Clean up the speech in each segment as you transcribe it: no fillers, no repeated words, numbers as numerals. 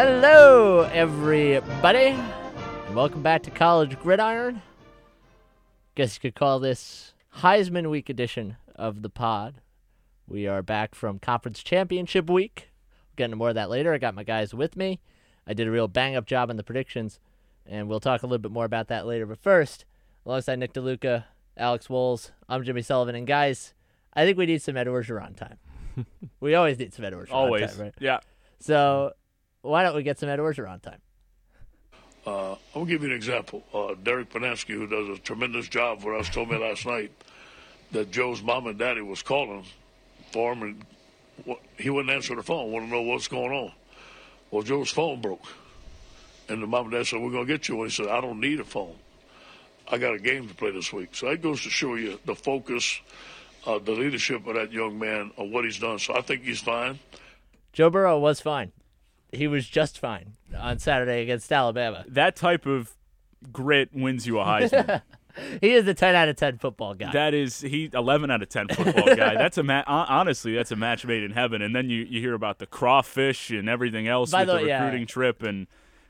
Hello, everybody, and welcome back to College Gridiron. Guess you could call this Heisman Week edition of the pod. We are back from Conference Championship Week. We'll get into more of that later. I got my guys with me. I did a real bang-up job on the predictions, and we'll talk a little bit more about that later. But first, alongside Nick DeLuca, Alex Wolves, I'm Jimmy Sullivan, and guys, I think we need some Ed Orgeron time. We always need some Ed Orgeron time, right? Yeah. So why don't we get some Ed Orgeron time? I'll give you an example. Derek Panansky, who does a tremendous job for us, told me last night that Joe's mom and daddy was calling for him, and he wouldn't answer the phone, wanted to know what's going on. Well, Joe's phone broke, and the mom and dad said, "We're going to get you." And he said, "I don't need a phone. I got a game to play this week." So that goes to show you the focus, the leadership of that young man, of what he's done. So I think he's fine. Joe Burrow was fine. He was just fine on Saturday against Alabama. That type of grit wins you a Heisman. He is a 10 out of 10 football guy. That is, he 11 out of 10 football guy. That's a honestly, that's a match made in heaven. And then you hear about the crawfish and everything else with the recruiting trip. And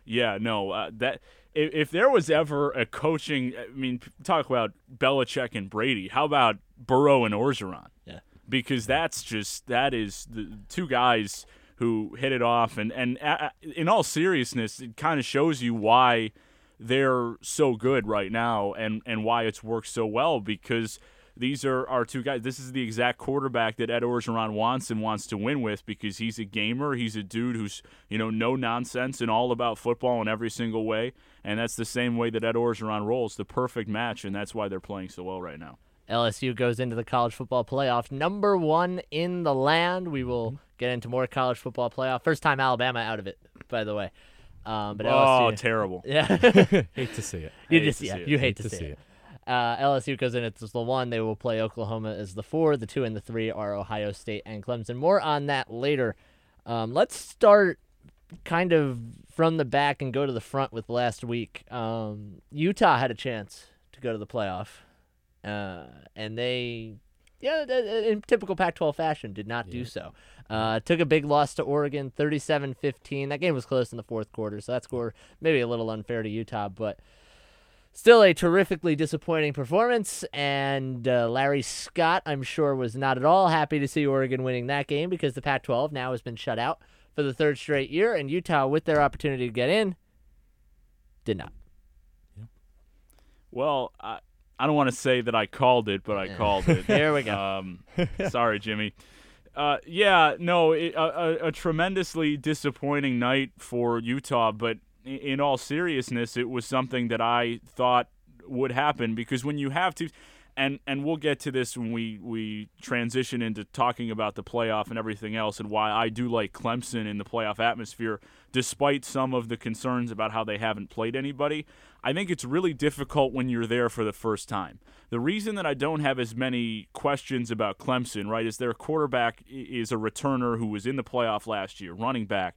that if there was ever a coaching, I mean, talk about Belichick and Brady. How about Burrow and Orgeron? Yeah, because that is the two guys who hit it off, and in all seriousness, it kind of shows you why they're so good right now and why it's worked so well, because these are our two guys. This is the exact quarterback that Ed Orgeron wants and wants to win with, because he's a gamer. He's a dude who's, no nonsense and all about football in every single way, and that's the same way that Ed Orgeron rolls, the perfect match, and that's why they're playing so well right now. LSU goes into the college football playoff, number one in the land. We will get into more college football playoff. First time Alabama out of it, by the way. But LSU, terrible. Yeah. Hate to see it. You just see it. You hate to see it. LSU goes in as the one. They will play Oklahoma as the 4. The 2 and the 3 are Ohio State and Clemson. More on that later. Let's start kind of from the back and go to the front with last week. Utah had a chance to go to the playoff. And they, in typical Pac-12 fashion, did not do so. Took a big loss to Oregon, 37-15. That game was close in the fourth quarter, so that score maybe a little unfair to Utah, but still a terrifically disappointing performance. And Larry Scott, I'm sure, was not at all happy to see Oregon winning that game, because the Pac-12 now has been shut out for the third straight year, and Utah, with their opportunity to get in, did not. Yeah. Well, I don't want to say that I called it, but I called it. There we go. Sorry, Jimmy. A tremendously disappointing night for Utah, but in all seriousness, it was something that I thought would happen, because when you have to, and we'll get to this when we transition into talking about the playoff and everything else, and why I do like Clemson in the playoff atmosphere, despite some of the concerns about how they haven't played anybody. I think it's really difficult when you're there for the first time. The reason that I don't have as many questions about Clemson, right, is their quarterback is a returner who was in the playoff last year, running back,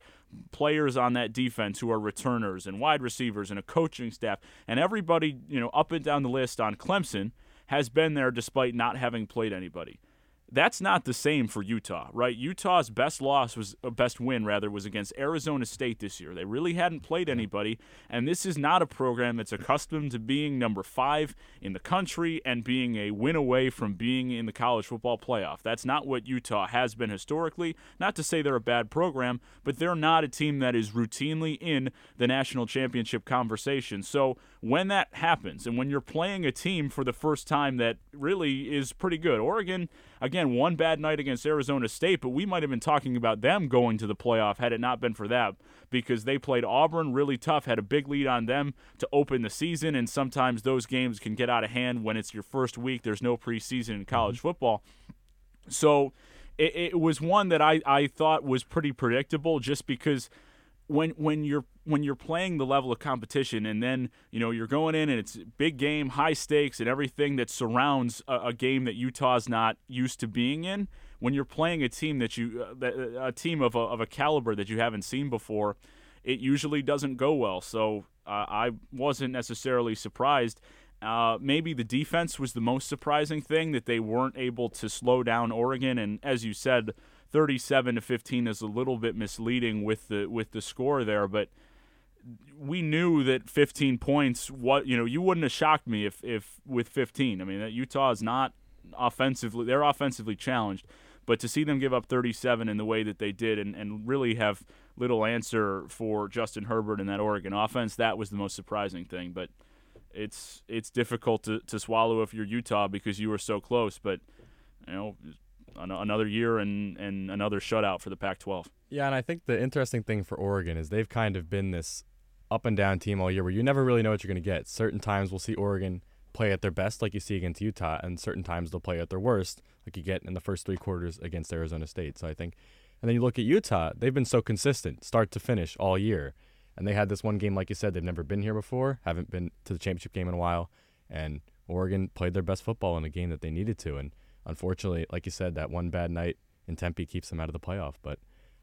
players on that defense who are returners, and wide receivers, and a coaching staff, and everybody, up and down the list on Clemson has been there despite not having played anybody. That's not the same for Utah, right? Utah's best win was against Arizona State this year. They really hadn't played anybody, and this is not a program that's accustomed to being number 5 in the country and being a win away from being in the college football playoff. That's not what Utah has been historically. Not to say they're a bad program, but they're not a team that is routinely in the national championship conversation. So when that happens, and when you're playing a team for the first time that really is pretty good, Oregon, again, one bad night against Arizona State, but we might have been talking about them going to the playoff had it not been for that, because they played Auburn really tough, had a big lead on them to open the season, and sometimes those games can get out of hand when it's your first week. There's no preseason in college football. So it was one that I thought was pretty predictable, just because when you're playing the level of competition, and then you're going in and it's a big game, high stakes, and everything that surrounds a game that Utah's not used to being in. When you're playing a team that a team of a caliber that you haven't seen before, it usually doesn't go well. So I wasn't necessarily surprised. Maybe the defense was the most surprising thing, that they weren't able to slow down Oregon, and as you said, 37-15 is a little bit misleading with the score there, but we knew that 15 points. What, you know, you wouldn't have shocked me if with 15. I mean, that Utah is not offensively; they're offensively challenged, but to see them give up 37 in the way that they did, and really have little answer for Justin Herbert and that Oregon offense, that was the most surprising thing. But it's difficult to swallow if you're Utah because you were so close. But you know, another year and another shutout for the Pac-12. Yeah, and I think the interesting thing for Oregon is they've kind of been this up-and-down team all year where you never really know what you're going to get. Certain times we'll see Oregon play at their best like you see against Utah, and certain times they'll play at their worst like you get in the first three quarters against Arizona State. So I think, and then you look at Utah, they've been so consistent start to finish all year. And they had this one game, like you said, they've never been here before, haven't been to the championship game in a while, and Oregon played their best football in the game that they needed to, and unfortunately, like you said, that one bad night in Tempe keeps them out of the playoff. But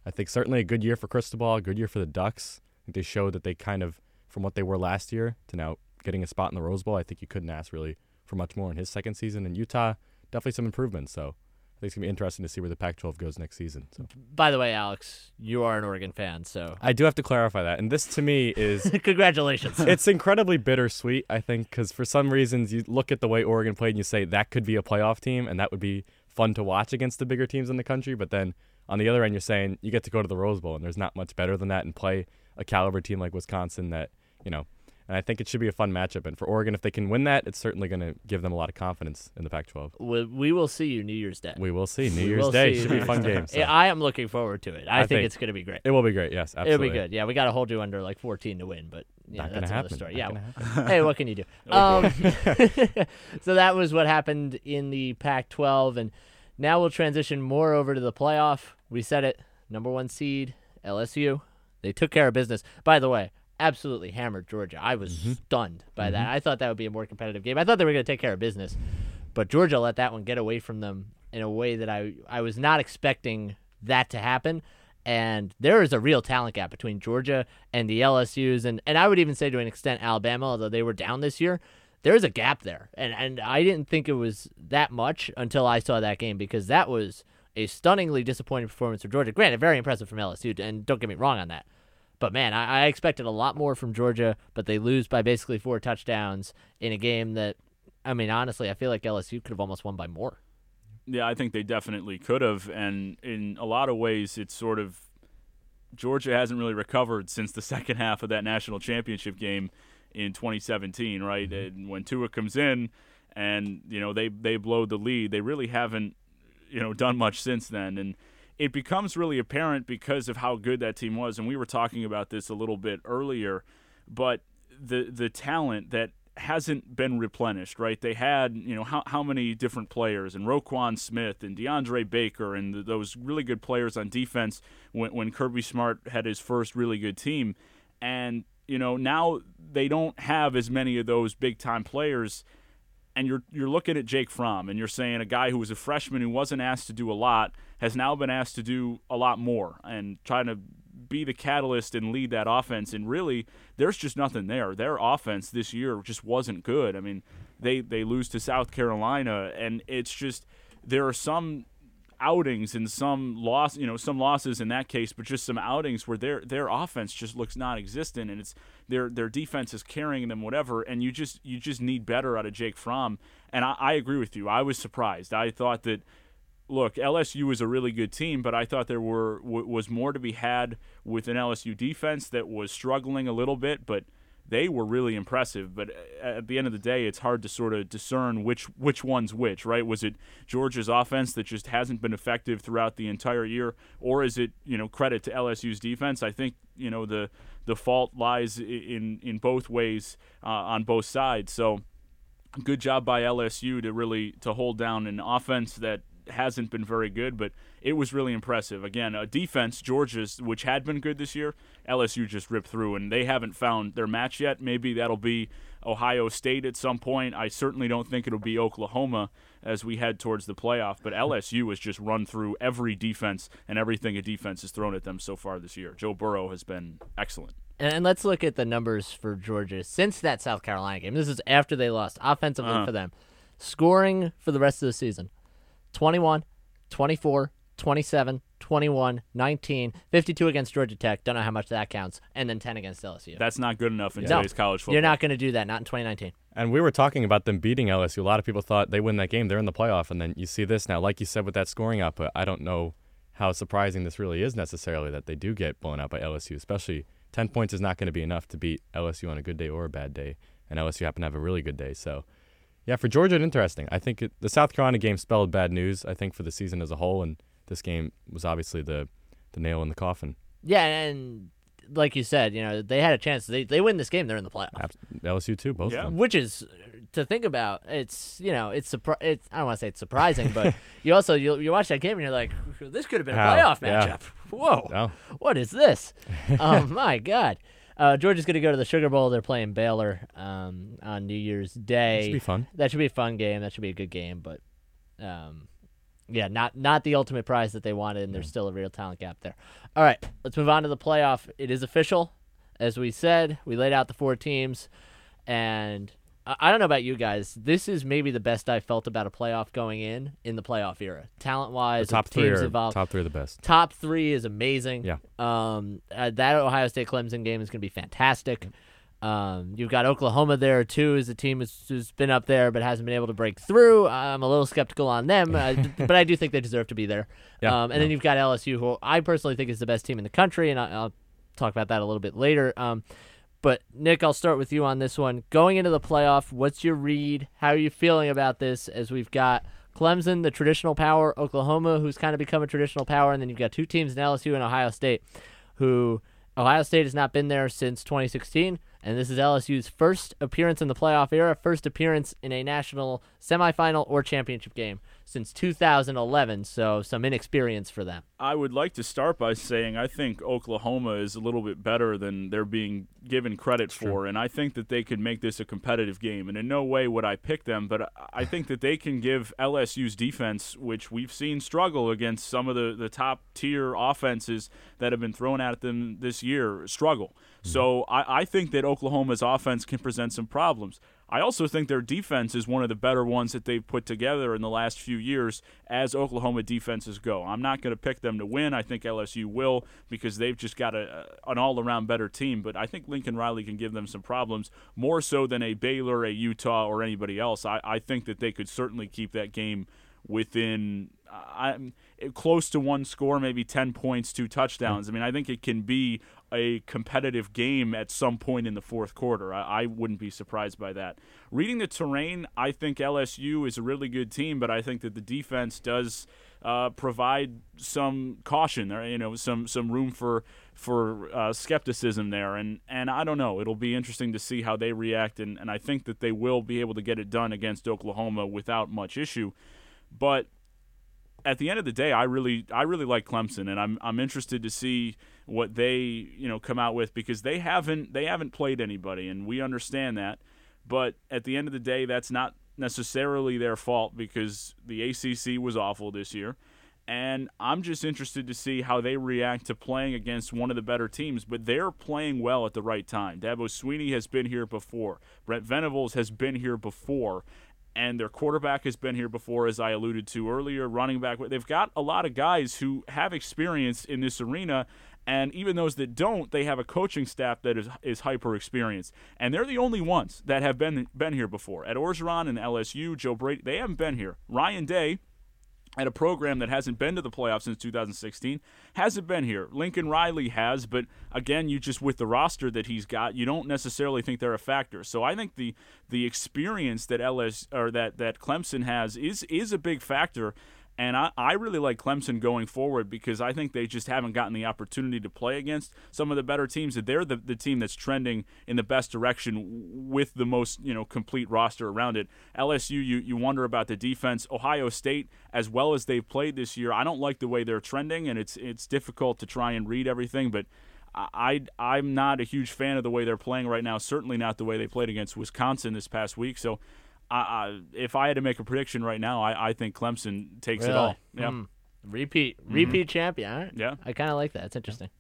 I think certainly a good year for Cristobal, a good year for the Ducks. I think they showed that they kind of, from what they were last year to now getting a spot in the Rose Bowl, I think you couldn't ask really for much more in his second season. And Utah, definitely some improvements. So I think it's going to be interesting to see where the Pac-12 goes next season. So, by the way, Alex, you are an Oregon fan, so I do have to clarify that. And this, to me, is... Congratulations. It's incredibly bittersweet, I think, because for some reasons you look at the way Oregon played and you say that could be a playoff team and that would be fun to watch against the bigger teams in the country. But then on the other end, you're saying you get to go to the Rose Bowl, and there's not much better than that, and play a caliber team like Wisconsin that, you know... And I think it should be a fun matchup. And for Oregon, if they can win that, it's certainly going to give them a lot of confidence in the Pac-12. We will see you New Year's Day. We will see. New Year's Day should be a fun game. So. I am looking forward to it. I think it's going to be great. It will be great, yes, absolutely. It'll be good. Yeah, we got to hold you under like 14 to win, but you know, that's another story. Yeah. Hey, what can you do? So that was what happened in the Pac-12. And now we'll transition more over to the playoff. We said it. Number one seed, LSU. They took care of business. By the way, absolutely hammered Georgia. I was stunned by that. I thought that would be a more competitive game. I thought they were going to take care of business, but Georgia let that one get away from them in a way that I was not expecting that to happen. And there is a real talent gap between Georgia and the LSUs, and I would even say to an extent Alabama, although they were down this year. There is a gap there, and I didn't think it was that much until I saw that game, because that was a stunningly disappointing performance from Georgia. Granted, very impressive from LSU, and don't get me wrong on that. But, man, I expected a lot more from Georgia, but they lose by basically 4 touchdowns in a game that, I mean, honestly, I feel like LSU could have almost won by more. Yeah, I think they definitely could have. And in a lot of ways, it's sort of Georgia hasn't really recovered since the second half of that national championship game in 2017, right? And when Tua comes in and, you know, they blow the lead, they really haven't, you know, done much since then. And it becomes really apparent because of how good that team was, and we were talking about this a little bit earlier, but the talent that hasn't been replenished, right? They had, you know, how many different players, and Roquan Smith and DeAndre Baker and those really good players on defense when Kirby Smart had his first really good team. And, you know, now they don't have as many of those big-time players. And you're looking at Jake Fromm, and you're saying a guy who was a freshman who wasn't asked to do a lot has now been asked to do a lot more and trying to be the catalyst and lead that offense. And really, there's just nothing there. Their offense this year just wasn't good. I mean, they lose to South Carolina, and it's just there are some outings and some losses in that case, but just some outings where their offense just looks non-existent, and it's their defense is carrying them, whatever, and you just need better out of Jake Fromm. And I agree with you. I was surprised. I thought that, look, LSU is a really good team, but I thought there was more to be had with an LSU defense that was struggling a little bit, but they were really impressive. But at the end of the day, it's hard to sort of discern which one's which, right? Was it Georgia's offense that just hasn't been effective throughout the entire year, or is it, you know, credit to LSU's defense? I think, you know, the fault lies in both ways, on both sides. So good job by LSU to hold down an offense that hasn't been very good, but it was really impressive. Again, a defense, Georgia's, which had been good this year, LSU just ripped through, and they haven't found their match yet. Maybe that'll be Ohio State at some point. I certainly don't think it'll be Oklahoma as we head towards the playoff, but LSU has just run through every defense and everything a defense has thrown at them so far this year. Joe Burrow has been excellent. And let's look at the numbers for Georgia since that South Carolina game. This is after they lost offensively for them. Scoring for the rest of the season. 21, 24, 27, 21, 19, 52 against Georgia Tech. Don't know how much that counts. And then 10 against LSU. That's not good enough in today's college football. You're not going to do that. Not in 2019. And we were talking about them beating LSU. A lot of people thought they win that game. They're in the playoff. And then you see this now. Like you said with that scoring output, I don't know how surprising this really is necessarily that they do get blown out by LSU, especially 10 points is not going to be enough to beat LSU on a good day or a bad day. And LSU happened to have a really good day. So, yeah, for Georgia, it's interesting. I think the South Carolina game spelled bad news, I think, for the season as a whole. And this game was obviously the nail in the coffin. Yeah, and like you said, you know, they had a chance. They win this game, they're in the playoffs. LSU too, both of them. Which is, to think about, it's, you know, it's I don't want to say it's surprising, but you watch that game and you're like, this could have been a playoff matchup. Whoa, what is this? Oh, my God. Georgia's going to go to the Sugar Bowl. They're playing Baylor on New Year's Day. That should be fun. That should be a fun game. That should be a good game, but yeah, not the ultimate prize that they wanted, and there's still a real talent gap there. All right, let's move on to the playoff. It is official. As we said, we laid out the four teams, and I don't know about you guys. This is maybe the best I felt about a playoff going in the playoff era. Talent-wise, the top three teams involved. Top three are the best. Top three is amazing. Yeah. That Ohio State-Clemson game is going to be fantastic. You've got Oklahoma there, too, as a team who's been up there but hasn't been able to break through. I'm a little skeptical on them, but I do think they deserve to be there. Yeah, Then you've got LSU, who I personally think is the best team in the country, and I'll talk about that a little bit later. But, Nick, I'll start with you on this one. Going into the playoff, what's your read? How are you feeling about this as we've got Clemson, the traditional power, Oklahoma, who's kind of become a traditional power, and then you've got two teams in LSU and Ohio State, who Ohio State has not been there since 2016, and this is LSU's first appearance in the playoff era, first appearance in a national semifinal or championship game since 2011, so some inexperience for them. I would like to start by saying I think Oklahoma is a little bit better than they're being given credit for, and I think that they could make this a competitive game. And in no way would I pick them, but I think that they can give LSU's defense, which we've seen struggle against some of the top-tier offenses that have been thrown at them this year, struggle. So I think that Oklahoma's offense can present some problems. I also think their defense is one of the better ones that they've put together in the last few years as Oklahoma defenses go. I'm not going to pick them to win. I think LSU will because they've just got an all-around better team. But I think Lincoln Riley can give them some problems more so than a Baylor, a Utah, or anybody else. I think that they could certainly keep that game within close to one score, maybe 10 points, 2 touchdowns. I mean, I think it can be a competitive game at some point in the fourth quarter. I wouldn't be surprised by that. Reading the terrain, I think LSU is a really good team, but I think that the defense does provide some caution there, you know, some room for skepticism there. And I don't know. It'll be interesting to see how they react, and I think that they will be able to get it done against Oklahoma without much issue. But at the end of the day, I really like Clemson, and I'm interested to see what they, you know, come out with because they haven't played anybody, and we understand that. But at the end of the day, that's not necessarily their fault because the ACC was awful this year. And I'm just interested to see how they react to playing against one of the better teams. But they're playing well at the right time. Dabo Swinney has been here before. Brett Venables has been here before. And their quarterback has been here before, as I alluded to earlier, running back. They've got a lot of guys who have experience in this arena, and even those that don't, they have a coaching staff that is hyper-experienced. And they're the only ones that have been here before. Ed Orgeron and LSU, Joe Brady, they haven't been here. Ryan Day, at a program that hasn't been to the playoffs since 2016, hasn't been here. Lincoln Riley has, but again, you just with the roster that he's got, you don't necessarily think they're a factor. So I think the experience that that Clemson has is a big factor. And I really like Clemson going forward because I think they just haven't gotten the opportunity to play against some of the better teams. That they're the team that's trending in the best direction with the most, you know, complete roster around it. LSU, you wonder about the defense. Ohio State, as well as they've played this year, I don't like the way they're trending, and it's difficult to try and read everything. But I'm not a huge fan of the way they're playing right now, certainly not the way they played against Wisconsin this past week. So if I had to make a prediction right now, I think Clemson takes it all. Yeah. Repeat champion. All right. Yeah. I kind of like that. It's interesting.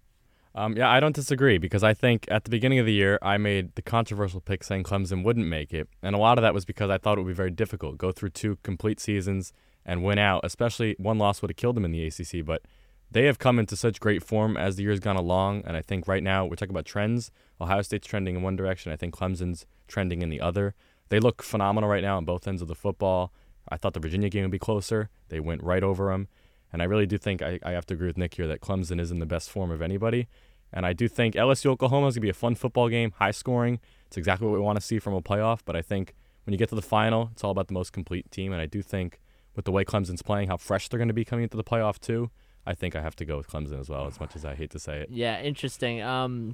Yeah, I don't disagree because I think at the beginning of the year, I made the controversial pick saying Clemson wouldn't make it. And a lot of that was because I thought it would be very difficult, go through 2 complete seasons and win out, especially one loss would have killed them in the ACC. But they have come into such great form as the year's gone along, and I think right now we're talking about trends. Ohio State's trending in one direction. I think Clemson's trending in the other. They look phenomenal right now on both ends of the football. I thought the Virginia game would be closer. They went right over them. And I really do think I have to agree with Nick here that Clemson is in the best form of anybody. And I do think LSU-Oklahoma is going to be a fun football game, high scoring. It's exactly what we want to see from a playoff. But I think when you get to the final, it's all about the most complete team. And I do think with the way Clemson's playing, how fresh they're going to be coming into the playoff too, I think I have to go with Clemson as well, as much as I hate to say it. Yeah, interesting.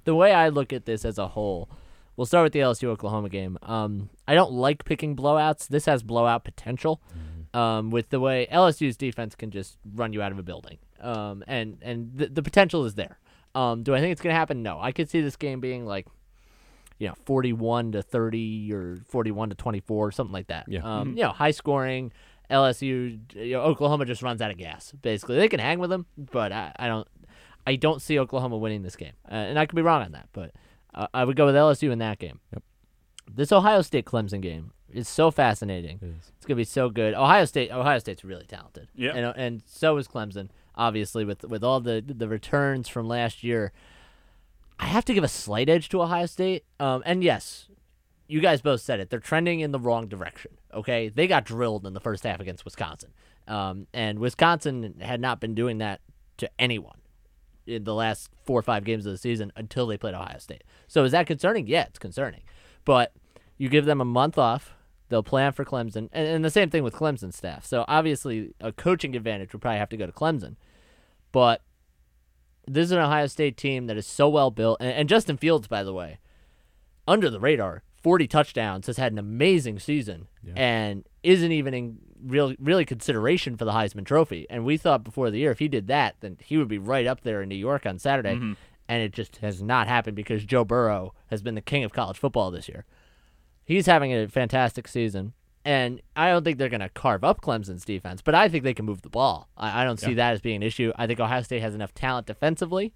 The way I look at this as a whole, we'll start with the LSU-Oklahoma game. I don't like picking blowouts. This has blowout potential. With the way LSU's defense can just run you out of a building. And the potential is there. Do I think it's going to happen? No. I could see this game being like, 41-30 or 41-24, something like that. Yeah. High scoring. LSU, Oklahoma just runs out of gas. Basically, they can hang with them, but I don't see Oklahoma winning this game. And I could be wrong on that, but I would go with LSU in that game. Yep. This Ohio State Clemson game is so fascinating. It's going to be so good. Ohio State's really talented. Yeah. And so is Clemson, obviously, with all the returns from last year. I have to give a slight edge to Ohio State. And yes, you guys both said it. They're trending in the wrong direction, okay? They got drilled in the first half against Wisconsin. And Wisconsin had not been doing that to anyone in the last 4 or 5 games of the season until they played Ohio State. So is that concerning? Yeah, it's concerning. But you give them a month off, they'll plan for Clemson. And the same thing with Clemson's staff. So obviously a coaching advantage would probably have to go to Clemson. But this is an Ohio State team that is so well built. And Justin Fields, by the way, under the radar, 40 touchdowns, has had an amazing season and isn't even in really consideration for the Heisman Trophy. And we thought before the year if he did that, then he would be right up there in New York on Saturday. Mm-hmm. And it just has not happened because Joe Burrow has been the king of college football this year. He's having a fantastic season. And I don't think they're going to carve up Clemson's defense, but I think they can move the ball. I don't see that as being an issue. I think Ohio State has enough talent defensively.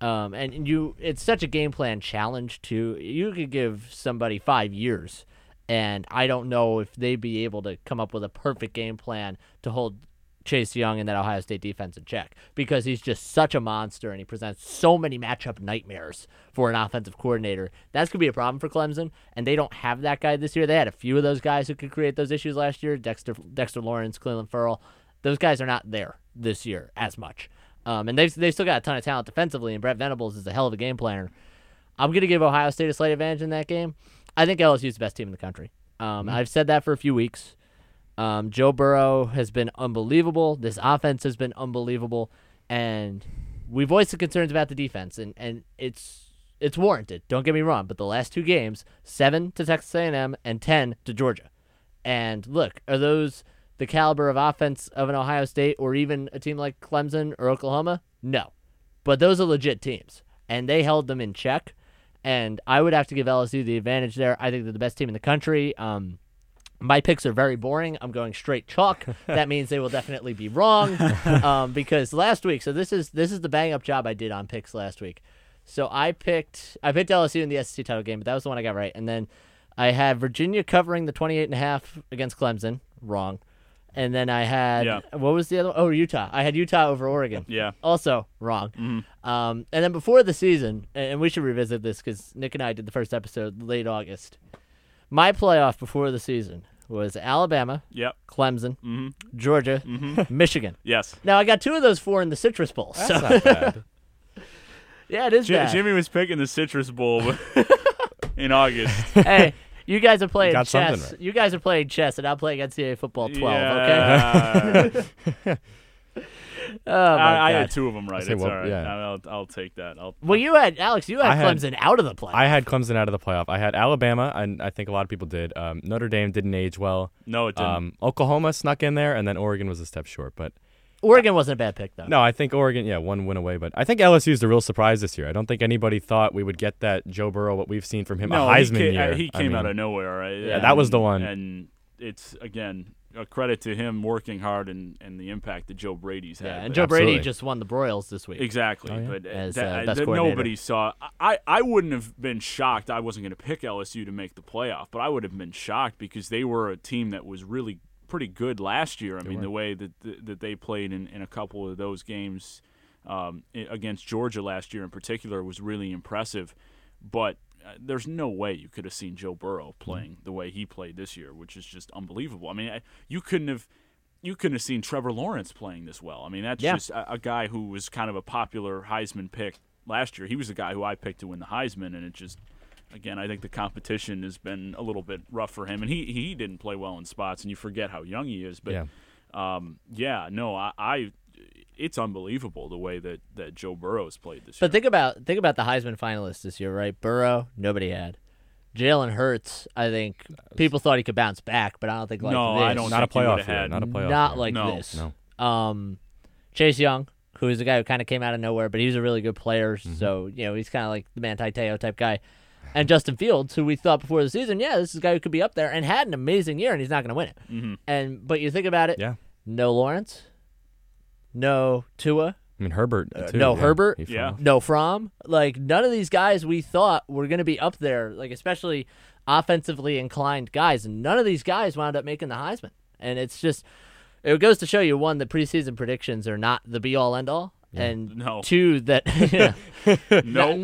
It's such a game plan challenge, too. You could give somebody 5 years, and I don't know if they'd be able to come up with a perfect game plan to hold Chase Young and that Ohio State defense in check, because he's just such a monster, and he presents so many matchup nightmares for an offensive coordinator. That's going to be a problem for Clemson, and they don't have that guy this year. They had a few of those guys who could create those issues last year, Dexter Lawrence, Cleveland Ferrell. Those guys are not there this year as much. And they still got a ton of talent defensively, and Brett Venables is a hell of a game planner. I'm going to give Ohio State a slight advantage in that game. I think LSU is the best team in the country. I've said that for a few weeks. Joe Burrow has been unbelievable. This offense has been unbelievable. And we voiced the concerns about the defense, and it's warranted. Don't get me wrong, but the last 2 games, 7 to Texas A&M and 10 to Georgia. And look, are those the caliber of offense of an Ohio State or even a team like Clemson or Oklahoma? No. But those are legit teams, and they held them in check, and I would have to give LSU the advantage there. I think they're the best team in the country. My picks are very boring. I'm going straight chalk. That means they will definitely be wrong because last week, so this is the bang-up job I did on picks last week. So I picked LSU in the SEC title game, but that was the one I got right. And then I had Virginia covering the 28.5 against Clemson. Wrong. And then I had, what was the other one? Oh, Utah. I had Utah over Oregon. Yeah. Also wrong. Mm-hmm. And then before the season, and we should revisit this because Nick and I did the first episode late August. My playoff before the season was Alabama, Clemson, Georgia, Michigan. Yes. Now, I got 2 of those 4 in the Citrus Bowl. That's not bad. Yeah, it is bad. Jimmy was picking the Citrus Bowl in August. Hey. You guys have played chess. Right. You guys are playing chess, and I'm playing NCAA football 12. Yeah. Okay. I had 2 of them right. It's all right. Yeah. I'll take that. Well, you had Alex. You had Clemson out of the playoff. I had Clemson out of the playoff. I had Alabama, and I think a lot of people did. Notre Dame didn't age well. No, it didn't. Oklahoma snuck in there, and then Oregon was a step short, but. Oregon wasn't a bad pick, though. No, I think Oregon, 1 win away. But I think LSU is the real surprise this year. I don't think anybody thought we would get that Joe Burrow, what we've seen from him, a Heisman year. He came out of nowhere, right? Yeah, that was the one. And it's, again, a credit to him working hard and the impact that Joe Brady's had. Yeah, and Joe Brady just won the Broyles this week. Exactly. Oh, yeah. But that nobody saw. I wouldn't have been shocked. I wasn't going to pick LSU to make the playoff, but I would have been shocked because they were a team that was really pretty good last year. I mean, the way that they played in a couple of those games against Georgia last year in particular was really impressive. But there's no way you could have seen Joe Burrow playing the way he played this year, which is just unbelievable. I mean, you couldn't have seen Trevor Lawrence playing this well. I mean, that's just a guy who was kind of a popular Heisman pick last year. He was the guy who I picked to win the Heisman, and it just, again, I think the competition has been a little bit rough for him, and he didn't play well in spots, and you forget how young he is. But, it's unbelievable the way that Joe Burrow's played this year. But think about the Heisman finalists this year, right? Burrow, nobody had. Jalen Hurts, I think people thought he could bounce back, but I don't think like this. No, I don't. Not a playoff year. Not a playoff. Not like this. No. Chase Young, who is a guy who kind of came out of nowhere, but he was a really good player. Mm-hmm. So he's kind of like the Manti Te'o type guy. And Justin Fields, who we thought before the season, this is a guy who could be up there and had an amazing year, and he's not going to win it. Mm-hmm. But you think about it, no Lawrence, no Tua. I mean, Herbert, too. No Herbert, no Fromm. Like, none of these guys we thought were going to be up there, like especially offensively inclined guys. And none of these guys wound up making the Heisman. And it's just, it goes to show you, one, that preseason predictions are not the be-all, end-all. And two, that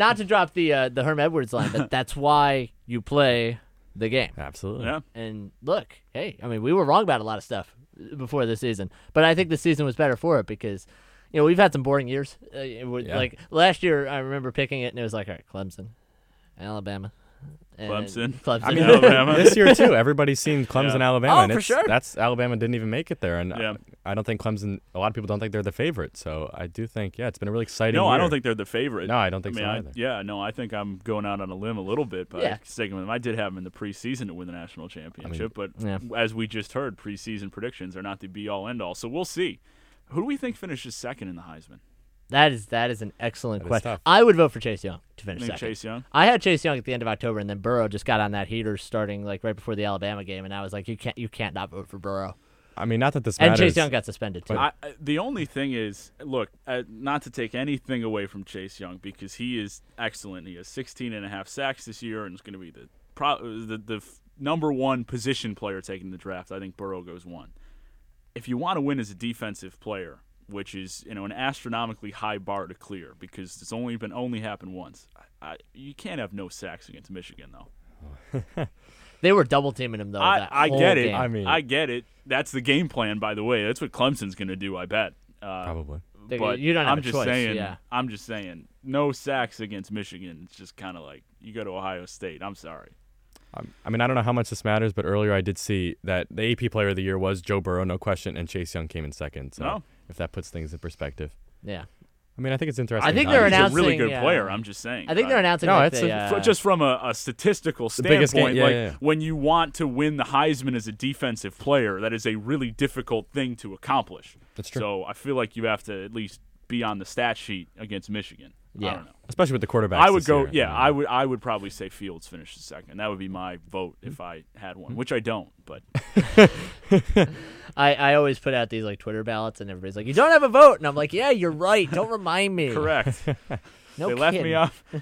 not to drop the Herm Edwards line, but that's why you play the game. Absolutely. Yeah. And look, hey, I mean, we were wrong about a lot of stuff before this season, but I think the season was better for it because we've had some boring years. Like last year, I remember picking it and it was like, all right, Clemson, Alabama. Clemson. I mean, Alabama. This year too, everybody's seen Clemson, Alabama. And for sure. That's Alabama didn't even make it there, and I don't think Clemson. A lot of people don't think they're the favorite, so I do think it's been a really exciting. No, year. I don't think they're the favorite. No, I don't think so either. I think I'm going out on a limb a little bit by sticking with them. I did have them in the preseason to win the national championship, but as we just heard, preseason predictions are not the be all end all. So we'll see. Who do we think finishes second in the Heisman? That is an excellent question. I would vote for Chase Young to finish second. Chase Young? I had Chase Young at the end of October, and then Burrow just got on that heater starting like right before the Alabama game, and I was like, you can't not vote for Burrow. I mean, not that this matters. And Chase Young got suspended too. The only thing is, look, not to take anything away from Chase Young because he is excellent. He has 16.5 sacks this year, and is going to be the number one position player taking the draft. I think Burrow goes one. If you want to win as a defensive player, which is an astronomically high bar to clear because it's only happened once. You can't have no sacks against Michigan though. They were double teaming him though. I get it. Game. I get it. That's the game plan, by the way. That's what Clemson's going to do. I bet. Probably. But you don't have a choice. I'm just saying. No sacks against Michigan. It's just kind of like you go to Ohio State. I'm sorry. I mean, I don't know how much this matters, but earlier I did see that the AP Player of the Year was Joe Burrow, no question, and Chase Young came in second. So if that puts things in perspective. Yeah. I mean, I think it's interesting. I think they're announcing. He's a really good player, I'm just saying. I think they're announcing. No, it's just from a statistical standpoint. When you want to win the Heisman as a defensive player, that is a really difficult thing to accomplish. That's true. So I feel like you have to at least be on the stat sheet against Michigan. Yeah. I don't know. Especially with the quarterbacks. I would go. Year. Yeah, I would probably say Fields finishes second. That would be my vote if I had one, which I don't. But I always put out these like Twitter ballots, and everybody's like, "You don't have a vote," and I'm like, "Yeah, you're right. Don't remind me." Correct. No, they kidding.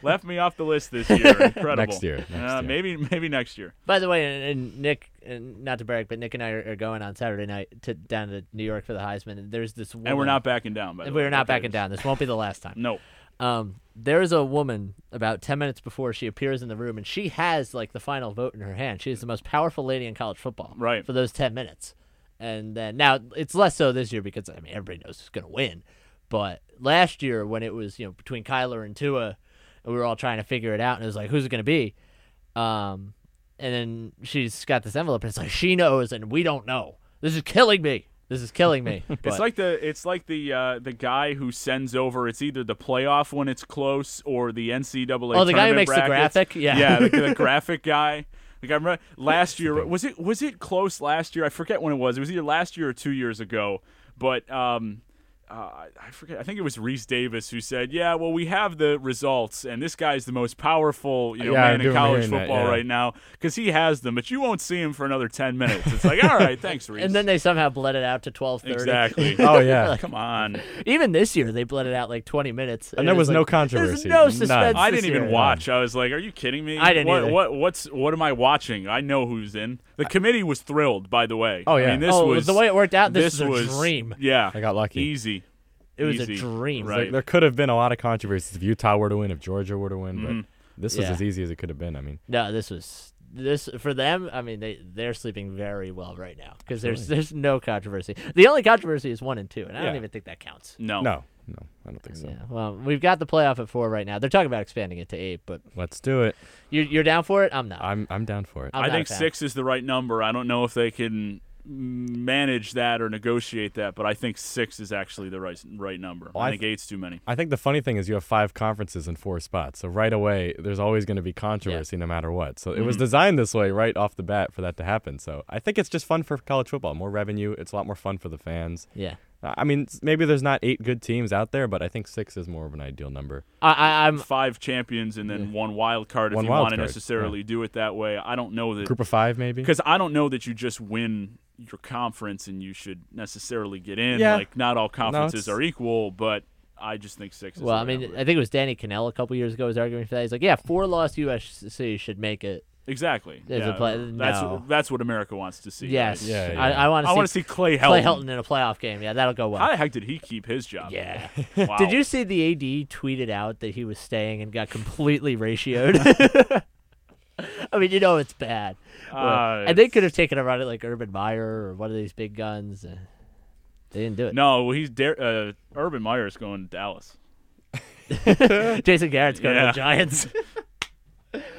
left me off the list this year. Incredible. Next year. Maybe next year. By the way, and Nick, and not to brag, but Nick and I are going on Saturday night down to New York for the Heisman. And there's this woman, and we're not backing down. We're not backing down. This won't be the last time. No. There is a woman about 10 minutes before she appears in the room, and she has like the final vote in her hand. She is the most powerful lady in college football for those 10 minutes. And then now it's less so this year because I mean everybody knows who's going to win. But last year when it was between Kyler and Tua, we were all trying to figure it out, and it was like, who's it going to be? And then she's got this envelope, and it's like she knows, and we don't know. This is killing me. This is killing me. It's like the guy who sends over. It's either the playoff when it's close or the NCAA tournament. Oh, the guy who makes brackets. The graphic. Yeah, the graphic guy. Like I remember last year. Was it close last year? I forget when it was. It was either last year or 2 years ago. But I forget. I think it was Reese Davis who said, "Yeah, well, we have the results, and this guy's the most powerful man in college football right now because he has them, but you won't see him for another 10 minutes." It's like, all right, thanks, Reese. And then they somehow bled it out to 12:30. Exactly. Oh yeah, like, come on. Even this year, they bled it out like 20 minutes, and there was no controversy. There's no suspense. None. I didn't even watch. I was like, "Are you kidding me? I didn't either. What am I watching? I know who's in." The committee was thrilled, by the way. Oh yeah. I mean, this was the way it worked out. This was a dream. Yeah, I got lucky. Easy. It was easy. A dream. Right. Like, there could have been a lot of controversies if Utah were to win, if Georgia were to win, but this was as easy as it could have been. I mean, no, this for them. I mean, they're sleeping very well right now because there's no controversy. The only controversy is 1 and 2, and I don't even think that counts. No, I don't think so. Yeah. Well, we've got the playoff at 4 right now. They're talking about expanding it to 8, but let's do it. You're down for it? I'm not. I'm down for it. I think 6 is the right number. I don't know if they can manage that or negotiate that, but I think 6 is actually the right number. Well, I think 8's too many. I think the funny thing is you have 5 conferences and 4 spots, so right away there's always going to be controversy no matter what. So it was designed this way right off the bat for that to happen. So I think it's just fun for college football. More revenue. It's a lot more fun for the fans. Yeah. I mean, maybe there's not 8 good teams out there, but I think 6 is more of an ideal number. I'm 5 champions and then 1 wild card if you want to necessarily do it that way. I don't know that. Group of 5 maybe? Because I don't know that you just win your conference and you should necessarily get in. Yeah. Like, not all conferences are equal, but I just think 6 is the number. Well, I mean, I think it was Danny Cannell a couple years ago was arguing for that. He's like, 4-loss USC should make it. Exactly. That's what America wants to see. Yes. Right? Yeah, yeah. I want to see Clay Helton. Clay Helton in a playoff game. Yeah, that'll go well. How the heck did he keep his job? Yeah. Wow. Did you see the AD tweeted out that he was staying and got completely ratioed? I mean, you know it's bad. And they could have taken a run at like Urban Meyer or one of these big guns. They didn't do it. No, well, Urban Meyer is going to Dallas. Jason Garrett's going to the Giants.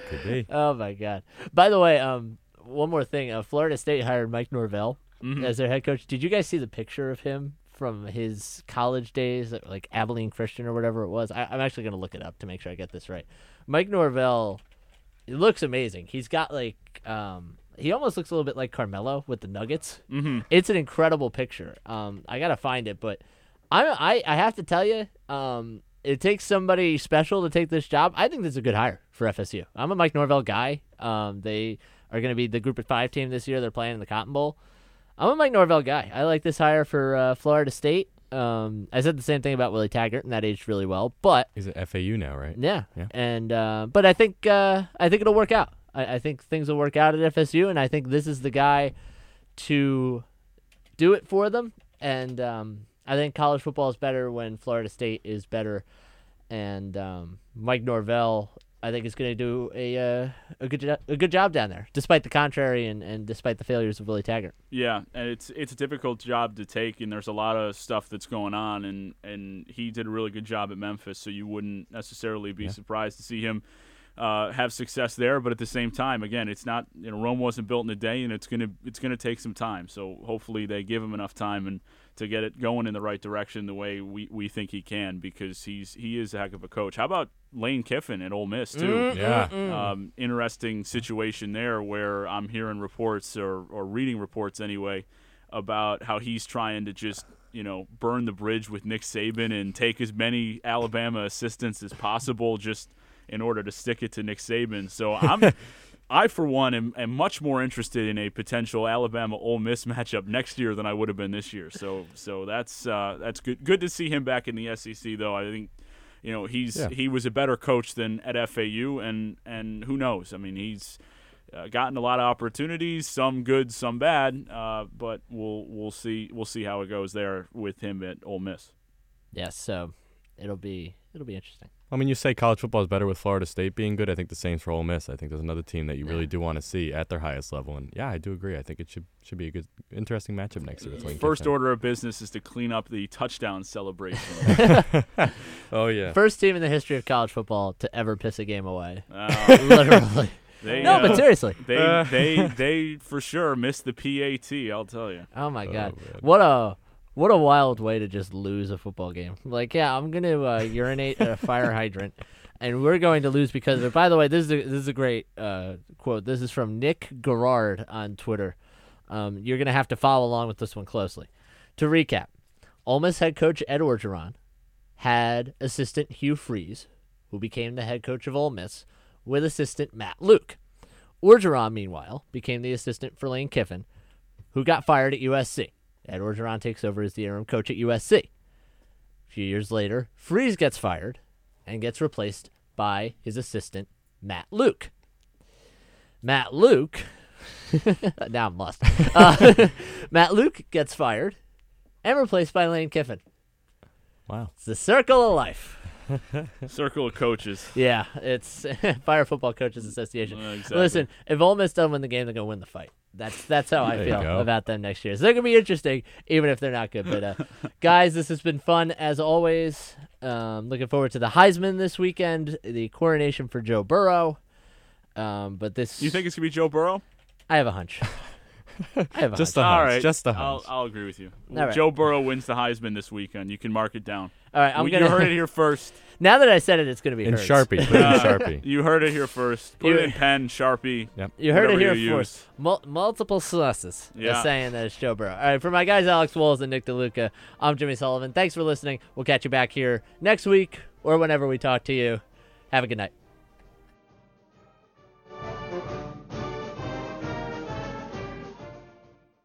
Could be. Oh, my God. By the way, one more thing. Florida State hired Mike Norvell as their head coach. Did you guys see the picture of him from his college days, like Abilene Christian or whatever it was? I'm actually going to look it up to make sure I get this right. Mike Norvell, it looks amazing. He's got like he almost looks a little bit like Carmelo with the Nuggets. Mm-hmm. It's an incredible picture. I got to find it, but I have to tell you it takes somebody special to take this job. I think this is a good hire for FSU. I'm a Mike Norvell guy. They are going to be the Group of 5 team this year. They're playing in the Cotton Bowl. I'm a Mike Norvell guy. I like this hire for Florida State. I said the same thing about Willie Taggart, and that aged really well. But he's at FAU now, right? Yeah. And but I think it'll work out. I think things will work out at FSU, and I think this is the guy to do it for them. And I think college football is better when Florida State is better, and Mike Norvell, I think, is going to do a good job down there, despite the contrary and despite the failures of Willie Taggart. Yeah, and it's a difficult job to take, and there's a lot of stuff that's going on, and he did a really good job at Memphis, so you wouldn't necessarily be surprised to see him have success there. But at the same time, again, it's not Rome wasn't built in a day, and it's gonna take some time. So hopefully they give him enough time and to get it going in the right direction the way we think he can, because he is a heck of a coach. How about Lane Kiffin at Ole Miss, too? Interesting situation there where I'm hearing reports or reading reports anyway about how he's trying to just burn the bridge with Nick Saban and take as many Alabama assistants as possible just in order to stick it to Nick Saban. So I, for one, am much more interested in a potential Alabama-Ole Miss matchup next year than I would have been this year. So that's good. Good to see him back in the SEC, though. I think he was a better coach than at FAU, and who knows? I mean, he's gotten a lot of opportunities, some good, some bad. But we'll see how it goes there with him at Ole Miss. Yes, so it'll be interesting. I mean, you say college football is better with Florida State being good. I think the same for Ole Miss. I think there's another team that you really do want to see at their highest level. And, I do agree. I think it should be a good, interesting matchup next year. First order of business is to clean up the touchdown celebration. Oh, yeah. First team in the history of college football to ever piss a game away. Literally. But seriously. They for sure missed the PAT, I'll tell you. Oh, my God. Man. What a wild way to just lose a football game. Like, I'm going to urinate at a fire hydrant, and we're going to lose because of it. By the way, this is a great quote. This is from Nick Garrard on Twitter. You're going to have to follow along with this one closely. To recap, Ole Miss head coach Ed Orgeron had assistant Hugh Freeze, who became the head coach of Ole Miss, with assistant Matt Luke. Orgeron, meanwhile, became the assistant for Lane Kiffin, who got fired at USC. Ed Orgeron takes over as the interim coach at USC. A few years later, Freeze gets fired and gets replaced by his assistant, Matt Luke. Matt Luke... now I'm lost. Matt Luke gets fired and replaced by Lane Kiffin. Wow. It's the circle of life. Circle of coaches. Yeah, it's Fire Football Coaches Association. Exactly. Listen, if Ole Miss doesn't win the game, they're going to win the fight. That's how I feel about them next year. So they're going to be interesting, even if they're not good. But, guys, this has been fun, as always. Looking forward to the Heisman this weekend, the coronation for Joe Burrow. But this, you think it's going to be Joe Burrow? I have a hunch. Just the hunch. I'll agree with you. Right. Joe Burrow wins the Heisman this weekend. You can mark it down. All right, you heard it here first. Now that I said it, it's going to be in Hurts. Sharpie. Put it in Sharpie. You heard it here first. Put it in pen, Sharpie. Yep. You heard it here first. Multiple sources are saying that it's Joe Burrow. All right, for my guys Alex Wolves and Nick DeLuca, I'm Jimmy Sullivan. Thanks for listening. We'll catch you back here next week or whenever we talk to you. Have a good night.